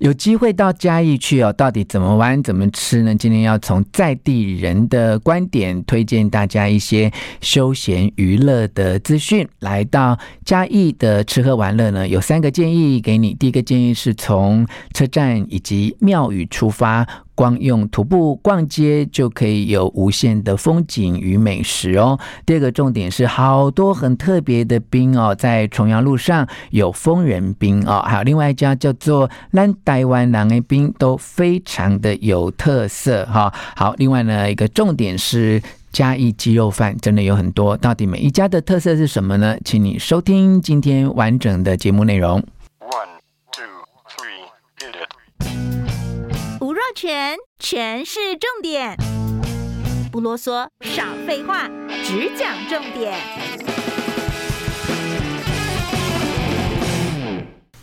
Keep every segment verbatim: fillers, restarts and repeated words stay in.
有机会到嘉义去哦，到底怎么玩怎么吃呢？今天要从在地人的观点推荐大家一些休闲娱乐的资讯。来到嘉义的吃喝玩乐呢，有三个建议给你。第一个建议是从车站以及庙宇出发，光用徒步逛街就可以有无限的风景与美食哦。第二个重点是好多很特别的冰哦，在重阳路上有丰仁冰哦，还有另外一家叫做咱台湾人的冰，都非常的有特色哦。好，另外呢一个重点是嘉义鸡肉饭真的有很多，到底每一家的特色是什么呢？请你收听今天完整的节目内容。全全是重点，不啰嗦，少废话，只讲重点。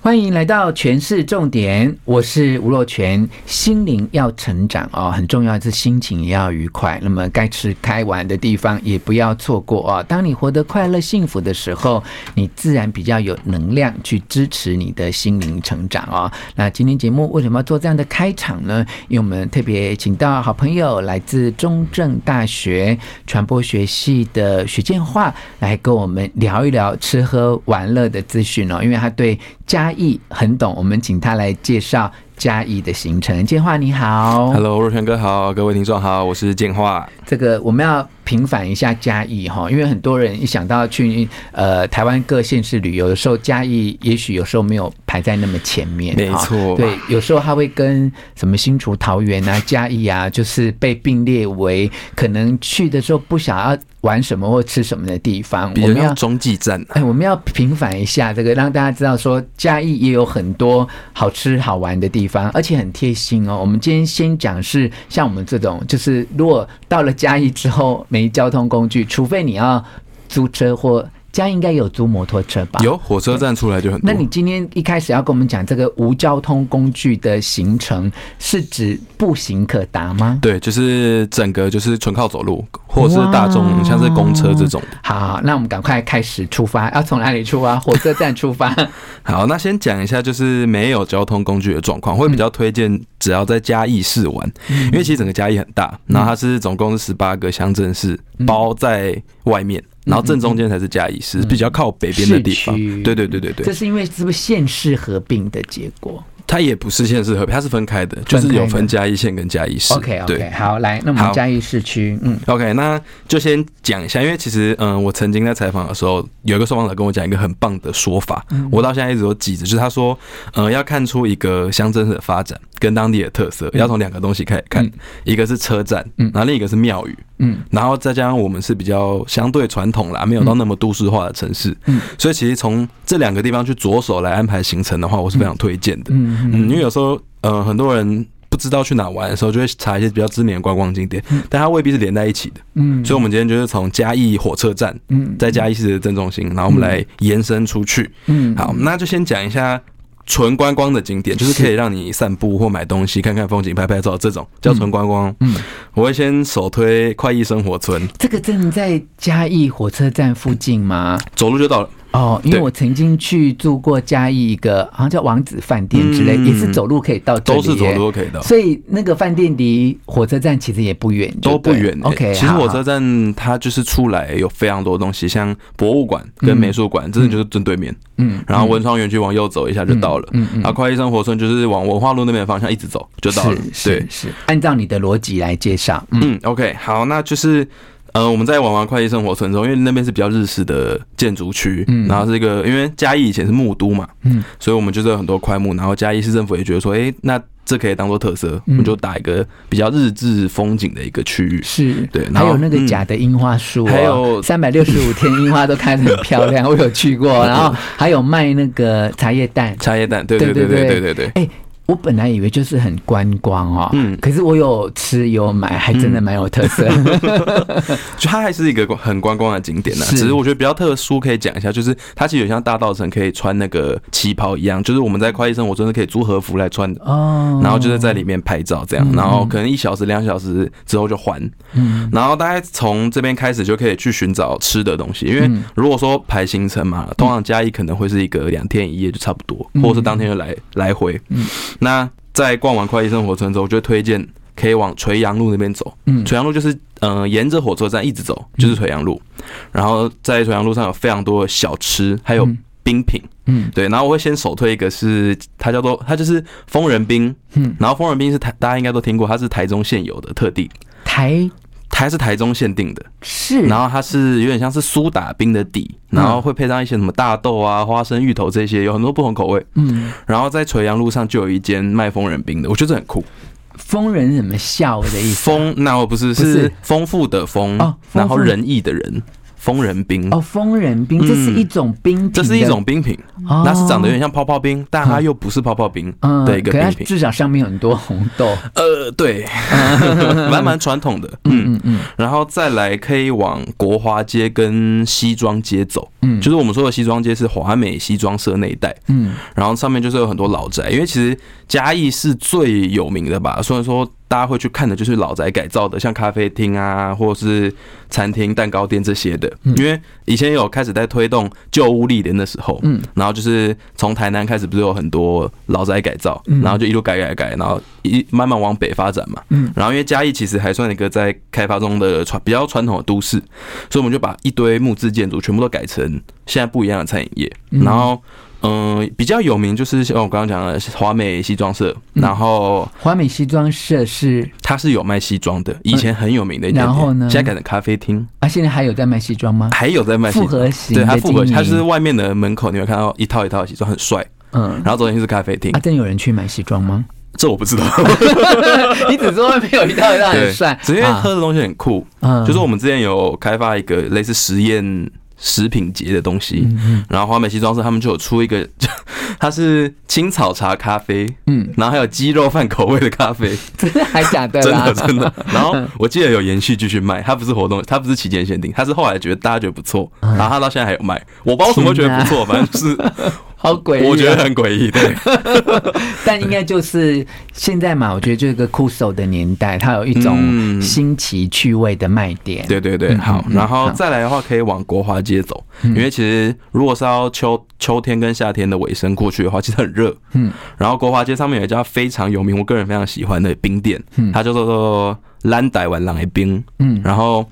欢迎来到全是重点，我是吴若权。心灵要成长哦，很重要是心情也要愉快。那么该吃该玩的地方也不要错过哦。当你活得快乐幸福的时候，你自然比较有能量去支持你的心灵成长哦。那今天节目为什么要做这样的开场呢？因为我们特别请到好朋友，来自中正大学传播学系的许建化，来跟我们聊一聊吃喝玩乐的资讯哦。因为他对嘉义很懂，我们请他来介绍嘉义的行程。建化你好。 Hello 若权哥好，各位听众好，我是建化。这个我们要平反一下嘉义，因为很多人一想到去、呃、台湾各县市旅游的时候，嘉义也许有时候没有排在那么前面，没错，对，有时候他会跟什么新竹桃园啊、嘉义啊，就是被并列为可能去的时候不想要玩什么或吃什么的地方，比如像中继站、啊哎、我们要平反一下这个，让大家知道说嘉义也有很多好吃好玩的地方，而且很贴心哦。我们今天先讲是像我们这种，就是如果到了嘉义之后没交通工具，除非你要租车，或嘉义应该有租摩托车吧，有火车站出来就很多。那你今天一开始要跟我们讲这个无交通工具的行程，是指步行可达吗？对，就是整个就是纯靠走路，或者是大众像是公车这种。好，那我们赶快开始出发，要从哪里出发？火车站出发。好，那先讲一下就是没有交通工具的状况，会比较推荐只要在嘉义市玩、嗯、因为其实整个嘉义很大，然后它是总共是十八个乡镇市、嗯、包在外面，然后正中间才是嘉义市、嗯、比较靠北边的地方。对对对对对，这是因为是不是县市合并的结果？它也不是县市合并，它是分开的，就是有分嘉义县跟嘉义市。 OK OK， 好，来，那我们嘉义市区、嗯、OK， 那就先讲一下，因为其实、嗯、我曾经在采访的时候，有一个受访者跟我讲一个很棒的说法、嗯、我到现在一直都记着，就是他说、呃、要看出一个乡镇的发展跟当地的特色，要从两个东西开始看、嗯、一个是车站、嗯、然后另一个是庙宇、嗯、然后再加上我们是比较相对传统啦，没有到那么都市化的城市、嗯、所以其实从这两个地方去着手来安排行程的话，我是非常推荐的、嗯嗯嗯，因为有时候呃很多人不知道去哪玩的时候，就会查一些比较知名的观光景点，嗯、但它未必是连在一起的。嗯，所以我们今天就是从嘉义火车站，嗯，在嘉义市的正中心，然后我们来延伸出去。嗯，好，那就先讲一下纯观光的景点，就是可以让你散步或买东西、看看风景、拍拍照，这种叫纯观光。嗯，我会先首推快意生活村。这个真的在嘉义火车站附近吗？走路就到了。哦，因为我曾经去住过嘉义一个好像叫王子饭店之类、嗯，也是走路可以到这里，都是走路可以到，所以那个饭店离火车站其实也不远，都不远、欸。OK， 其实火车站它就是出来有非常多东西，像博物馆跟美术馆、嗯，真的就是正对面。嗯，然后文创园区往右走一下就到了，嗯嗯嗯、然后快意生活村就是往文化路那边的方向一直走就到了。是 是, 是，按照你的逻辑来介绍。嗯, 嗯 ，OK， 好，那就是。呃，我们在玩完快意生活村中，因为那边是比较日式的建筑区、嗯，然后是一个，因为嘉义以前是木都嘛，嗯，所以我们就是有很多块木，然后嘉义市政府也觉得说，哎、欸，那这可以当做特色，嗯、我就打一个比较日治风景的一个区域，是对，还有那个假的樱花树、哦嗯，还有三百六十五天樱花都开得很漂亮，我有去过，然后还有卖那个茶叶蛋，茶叶蛋，对对对对对对对，哎。欸我本来以为就是很观光哦，嗯、可是我有吃有买，还真的蛮有特色。嗯、就它还是一个很观光的景点呢、啊，只是我觉得比较特殊，可以讲一下，就是它其实有像大稻埕可以穿那个旗袍一样，就是我们在快意生活真的可以租和服来穿的、哦、然后就是在里面拍照这样，然后可能一小时两小时之后就还，嗯、然后大概从这边开始就可以去寻找吃的东西，因为如果说排行程嘛，通常嘉义可能会是一个两天一夜就差不多，嗯、或者是当天就来来回。嗯那在逛完快意生活村之后，我就推荐可以往垂杨路那边走。嗯，垂杨路就是嗯、呃，沿着火车站一直走，就是垂杨路。嗯、然后在垂杨路上有非常多的小吃，还有冰品。嗯，对。然后我会先首推一个是，它叫做它就是丰仁冰。嗯，然后丰仁冰是台大家应该都听过，它是台中现有的特地台。它是台中限定的，是，然后它是有点像是苏打冰的底，然后会配上一些什么大豆啊、花生、芋头这些，有很多不同口味。嗯，然后在垂杨路上就有一间卖丰仁冰的，我觉得很酷。丰仁什么孝的意思、啊？丰，那我不是，是丰富的丰，哦、丰然后仁义的仁。丰仁冰哦，丰仁冰，这是一种冰品、嗯，这是一种冰品，哦、它是长得有点像泡泡冰，但它又不是泡泡冰的一个冰品，嗯、可它至少上面有很多红豆。呃，对，蛮蛮传统的，嗯嗯嗯。然后再来可以往国华街跟西庄街走，嗯，就是我们说的西庄街是华美西装社那一带，嗯，然后上面就是有很多老宅，因为其实嘉义是最有名的吧，虽然说。大家会去看的就是老宅改造的，像咖啡厅啊，或是餐厅、蛋糕店这些的。因为以前有开始在推动旧屋立联的时候，嗯，然后就是从台南开始，不是有很多老宅改造，然后就一路改改改，然后一慢慢往北发展嘛。嗯，然后因为嘉义其实还算一个在开发中的比较传统的都市，所以我们就把一堆木质建筑全部都改成现在不一样的餐饮业，然后。嗯、呃，比较有名就是像我刚刚讲的华美西装社，然后华、嗯、美西装社是它是有卖西装的，以前很有名的一家店、嗯，然后呢，现在改成咖啡厅啊，现在还有在卖西装吗？还有在卖西装，复合型的，对，它复合，它是外面的门口你会看到一套一套的西装，很帅，嗯，然后昨天是咖啡厅啊，真有人去买西装吗？这我不知道你只说外面有一套一套很帅，只因为喝的东西很酷，啊、就是我们之前有开发一个类似实验。食品节的东西，然后华美西装社他们就有出一个，它是青草茶咖啡，嗯，然后还有鸡肉饭口味的咖啡，真的还假的？真的真的。然后我记得有延续继续卖，它不是活动，它不是期间限定，它是后来觉得大家觉得不错，然后它到现在还有卖。我不知道什么觉得不错，反正就是好诡异，我觉得很诡异，对。但应该就是现在嘛，我觉得就是个酷手的年代，它有一种新奇趣味的卖点。对对对，好，然后再来的话可以往国华。街走，因为其实如果是要秋秋天跟夏天的尾声过去的话，其实很热。嗯，然后国华街上面有一家非常有名，我个人非常喜欢的冰店，嗯、它叫做蓝台湾人的冰。嗯，然后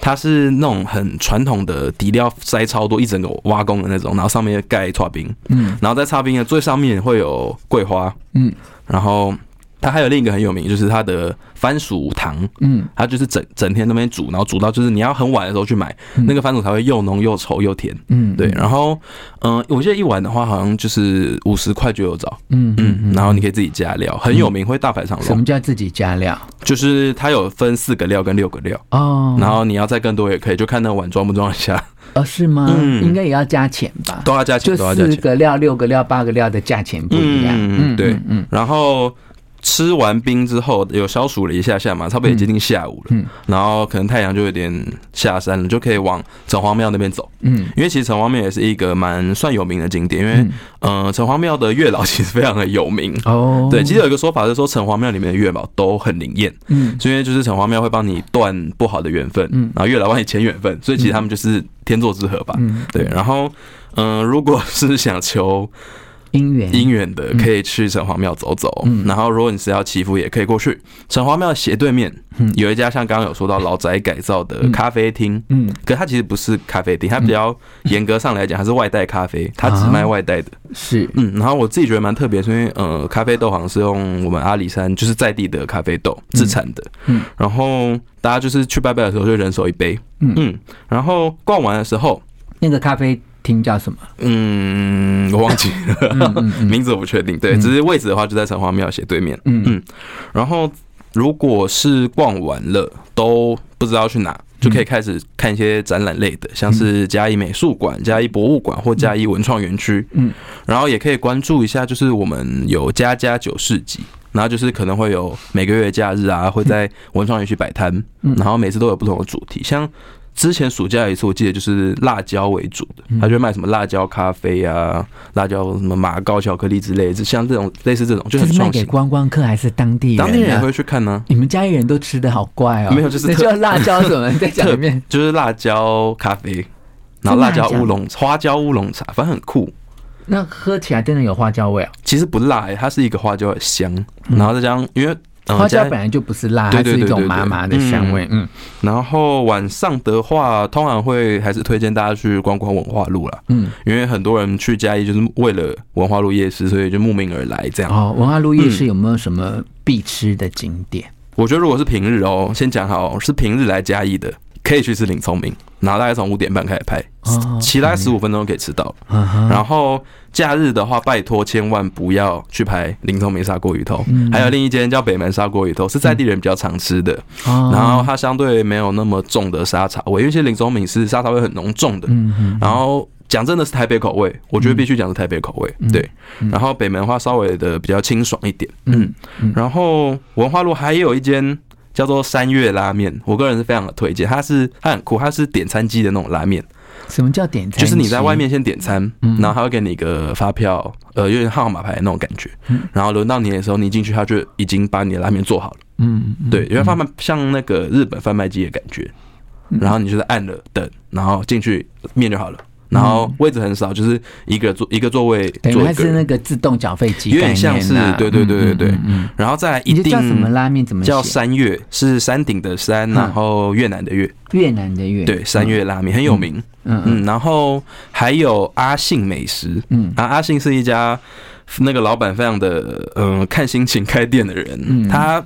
它是那种很传统的底料塞超多一整个挖工的那种，然后上面盖刨冰。嗯，然后在刨冰的最上面会有桂花。嗯，然后。它还有另一个很有名，就是它的番薯糖，嗯，它就是整整天那边煮，然后煮到就是你要很晚的时候去买，嗯、那个番薯才会又浓又稠又甜，嗯，对。然后，嗯、呃，我记得一碗的话好像就是五十块就有找，嗯嗯，然后你可以自己加料，很有名，嗯、会大排长龙。什么叫自己加料？就是它有分四个料跟六个料哦，然后你要再更多也可以，就看那碗装不装得下。哦，是吗？嗯，应该也要加钱吧？都要加钱，都要加钱。四个料、六个料、八个料的价钱不一样，嗯，对，嗯，嗯然后。吃完冰之后，有消暑了一下下嘛，差不多也接近下午了。嗯，然后可能太阳就有点下山了，就可以往城隍庙那边走。嗯，因为其实城隍庙也是一个蛮算有名的景点，因为、嗯、呃，城隍庙的月老其实非常的有名。哦，对，其实有一个说法是说城隍庙里面的月老都很灵验。嗯，所以就是城隍庙会帮你断不好的缘分，嗯，然后月老帮你牵缘分，所以其实他们就是天作之合吧。嗯，对，然后嗯、呃，如果是想求。姻缘姻缘的可以去城隍庙走走，嗯、然后如果你是要祈福也可以过去。城隍庙斜对面有一家像刚刚有说到老宅改造的咖啡厅，嗯，可它其实不是咖啡厅，它比较严格上来讲它是外带咖啡，它只卖外带的。是，嗯，然后我自己觉得蛮特别，因为呃，咖啡豆好像是用我们阿里山就是在地的咖啡豆自产的，嗯，然后大家就是去拜拜的时候就人手一杯，嗯，然后逛完的时候。那个咖啡厅叫什么？嗯，我忘记了，嗯嗯嗯、名字我不确定。对，嗯、只是位置的话就在城隍庙斜对面。嗯嗯。然后如果是逛完了都不知道去哪，就可以开始看一些展览类的，像是嘉义美术馆、嘉义博物馆或嘉义文创园区。嗯，然后也可以关注一下，就是我们有家家酒市集，然后就是可能会有每个月假日啊，会在文创园区摆摊，然后每次都有不同的主题，像之前暑假有一次我记得就是辣椒为主的，他就会卖什么辣椒咖啡啊、辣椒什么马膏巧克力之类的，像这种类似这种就很创新。是卖给观光客还是当地人、啊？当地人也会去看呢、啊。你们家里人都吃的好怪哦。没有，就是那叫辣椒什么？在讲里面就是辣椒咖啡，然后辣椒乌龙、花椒乌龙茶，反正很酷。那喝起来真的有花椒味啊？其实不辣、欸，它是一个花椒的香，然后再加上因为。花椒本来就不是辣，它是一种麻麻的香味。嗯，然后晚上的话，通常会还是推荐大家去逛逛文化路啦。嗯，因为很多人去嘉义就是为了文化路夜市，所以就慕名而来这样。哦，文化路夜市有没有什么必吃的景点？嗯、我觉得如果是平日哦，先讲好是平日来嘉义的，可以去吃林聪明，然后大概从五点半开始拍，其他十五分钟可以吃到。嗯、然后假日的话，拜托千万不要去拍林聪明砂锅鱼头，嗯、还有另一间叫北门砂锅鱼头，是在地人比较常吃的。嗯、然后它相对没有那么重的沙茶味，因为其实林聪明是沙茶味很浓重的。嗯嗯、然后讲真的是台北口味，我觉得必须讲是台北口味。嗯、对，然后北门的话稍微的比较清爽一点。嗯，嗯然后文化路还有一间。叫做三月拉面，我个人是非常的推荐，它是它很酷，它是点餐机的那种拉面。什么叫点餐？就是你在外面先点餐，嗯、然后它会给你一个发票，呃，有点号码牌的那种感觉。嗯、然后轮到你的时候，你进去，它就已经把你的拉面做好了。嗯，嗯对，因为贩卖像那个日本贩卖机的感觉，嗯、然后你就是按了等，然后进去面就好了。然后位置很少，就是一个座一个座位坐一个人，等于它是那个自动缴费机概念、啊，有点像是对对对对对。嗯嗯嗯、然后再来一定叫什么拉面？怎么写叫三越？是山顶的山，然后越南的越，嗯、越南的越，对，三越拉面、嗯、很有名。嗯 嗯, 嗯，然后还有阿信美食，嗯，啊，阿信是一家那个老板非常的嗯、呃、看心情开店的人，嗯、他。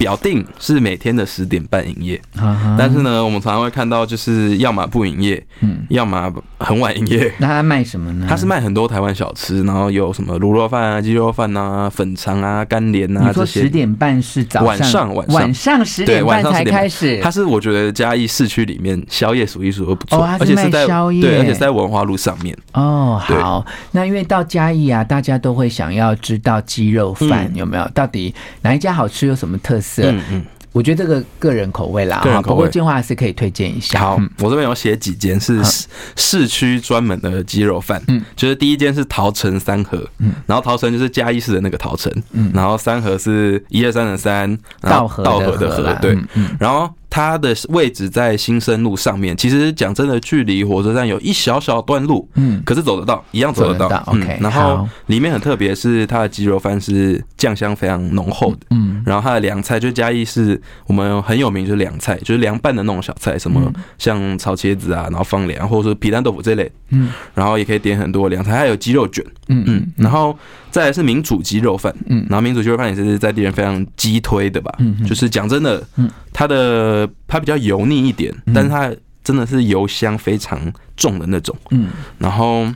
表定是每天的十点半营业，啊、但是呢，我们常常会看到，就是要么不营业，嗯、要么很晚营业。那他卖什么呢？他是卖很多台湾小吃，然后有什么卤肉饭啊、鸡肉饭啊、粉肠啊、干莲啊这些。你说十点半是早上？晚上晚上晚上十点半才开始。它是我觉得嘉义市区里面宵夜数一数都不错，哦、而且是在宵夜，对，而且是在文化路上面。哦，好，那因为到嘉义啊，大家都会想要知道鸡肉饭、嗯、有没有，到底哪一家好吃，有什么特色？嗯嗯，我觉得这个个人口味啦，不过建华还是可以推荐一下。好，嗯、我这边有写几间是市区专门的鸡肉饭，嗯，就是第一间是桃城三和，嗯，然后桃城就是嘉义市的那个桃城，嗯，然后三和是一二三的三，道和的和，对，嗯嗯、然后。它的位置在新生路上面，其实讲真的，距离火车站有一小小段路，嗯，可是走得到，一样走得到。得到嗯、OK， 然后里面很特别，是它的鸡肉饭是酱香非常浓厚的，嗯，然后它的凉菜就嘉义是我们很有名，就是凉菜，就是凉拌的那种小菜，什么像炒茄子啊，然后放凉，或者说皮蛋豆腐这类，嗯，然后也可以点很多凉菜，还有鸡肉卷，嗯嗯，然后再来是民主鸡肉饭，嗯，然后民主鸡肉饭也是在地人非常激推的吧，嗯，就是讲真的，嗯，它的。它比较油腻一点，但是它真的是油香非常重的那种，嗯，然后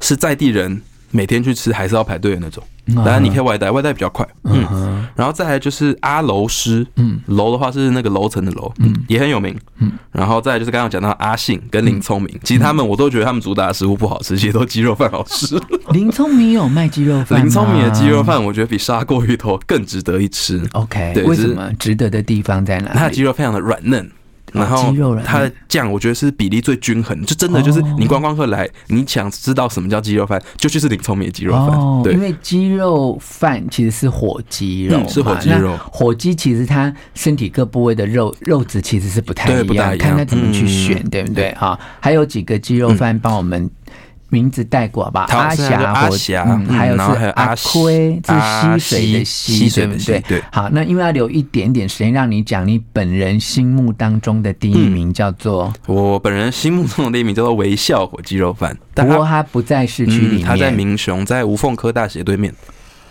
是在地人每天去吃还是要排队的那种，当然你可以外带，外带比较快，嗯，嗯然后再来就是阿楼师，嗯，楼的话是那个楼层的楼，嗯，也很有名，嗯，然后再来就是刚刚讲到阿信跟林聪明，嗯、其实他们我都觉得他们主打的食物不好吃，其实都鸡肉饭好吃。林聪明有卖鸡肉饭，林聪明的鸡肉饭我觉得比砂锅鱼头更值得一吃。OK， 为什么值得的地方在哪里？它的鸡肉非常的软嫩。然后它的酱我觉得是比例最均衡，就真的就是你观光客来，你想知道什么叫鸡肉饭，就去吃林聪明的鸡肉饭。哦，因为鸡肉饭其实是火鸡肉，嗯，是火鸡肉。火鸡其实它身体各部位的肉肉质其实是不太一样，不太一样看它怎么去选，嗯、对不对啊？还有几个鸡肉饭帮我们名字带过吧，阿霞、阿霞，嗯、还有是阿亏，是溪水的溪，对不对？对。好，那因为要留一点点时间让你讲你本人心目当中的第一名叫做，嗯、我本人心目中的第一名叫做微笑火鸡肉饭，不过它不在市区里面，嗯、它在民雄，在无缝科大斜对面。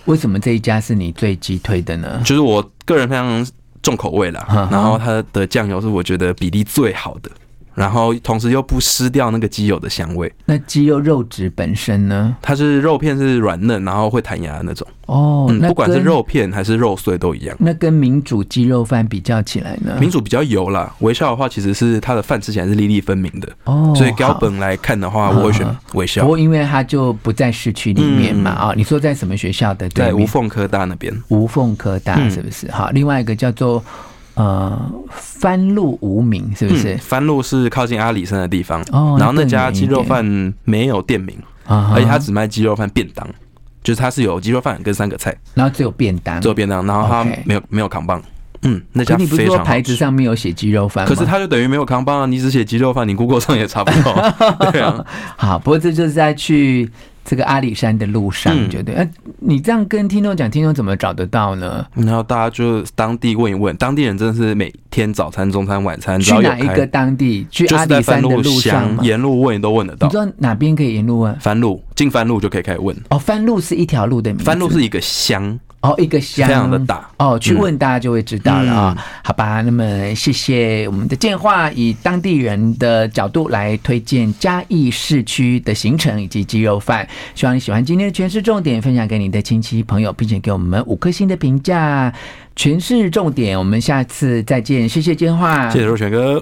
为什么这一家是你最激推的呢？就是我个人非常重口味啦，然后它的酱油是我觉得比例最好的。然后同时又不失掉那个鸡油的香味。那鸡油肉质本身呢？它是肉片是软嫩，然后会弹牙的那种。哦，嗯、不管是肉片还是肉碎都一样。那跟民煮鸡肉饭比较起来呢？民煮比较油啦，微笑的话其实是它的饭吃起来是粒粒分明的。哦，所以标本来看的话，我会选微笑。不过因为它就不在市区里面嘛，啊、嗯哦，你说在什么学校的对面？在无缝科大那边。无缝科大是不是？好、嗯，另外一个叫做。呃，番路无名是不是、嗯、番路是靠近阿里山的地方、哦、然后那家鸡肉饭没有店名、哦、而且他只卖鸡肉饭便当、嗯、就是他是有鸡肉饭跟三个菜，然后只有便当只有便当然后他没有、okay. 没有扛棒。嗯，那家非常好吃。可你不是说牌子上面有写鸡肉饭吗？可是它就等于没有康棒啊，你只写鸡肉饭，你 Google 上也查不到。对啊，好，不过这就是在去这个阿里山的路上，嗯、就对。哎、啊，你这样跟听众讲，听众怎么找得到呢？然后大家就当地问一问，当地人真的是每天早餐、中餐、晚餐，去哪一个当地？去阿里山的路上，沿路问都问得到。你知道哪边可以沿路问？番路，进番路就可以开始问。哦，番路是一条路的名字，番路是一个乡。哦，一个箱非常的大哦，去问大家就会知道了啊、哦嗯。好吧，那么谢谢我们的建化，以当地人的角度来推荐嘉义市区的行程以及鸡肉饭。希望你喜欢今天的全市重点，分享给你的亲戚朋友，并且给我们五颗星的评价。全市重点，我们下次再见，谢谢建化，谢谢若权哥。